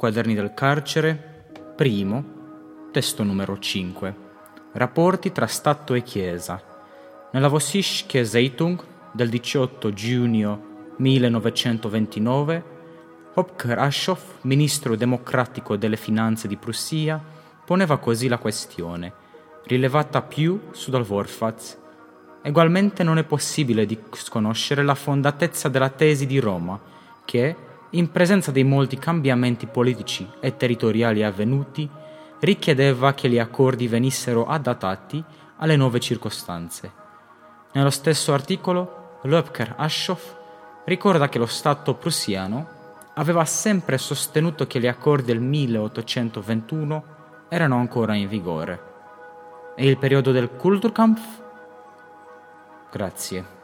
Quaderni del carcere, primo, testo numero 5, Rapporti tra Stato e Chiesa, nella Vossische Zeitung del 18 giugno 1929, Höpker Aschoff, ministro democratico delle finanze di Prussia, poneva così la questione, rilevata più su Dalvorfatz. Egualmente non è possibile disconoscere la fondatezza della tesi di Roma, che, in presenza dei molti cambiamenti politici e territoriali avvenuti, richiedeva che gli accordi venissero adattati alle nuove circostanze. Nello stesso articolo, Höpker Aschoff ricorda che lo Stato prussiano aveva sempre sostenuto che gli accordi del 1821 erano ancora in vigore. E il periodo del Kulturkampf? Grazie.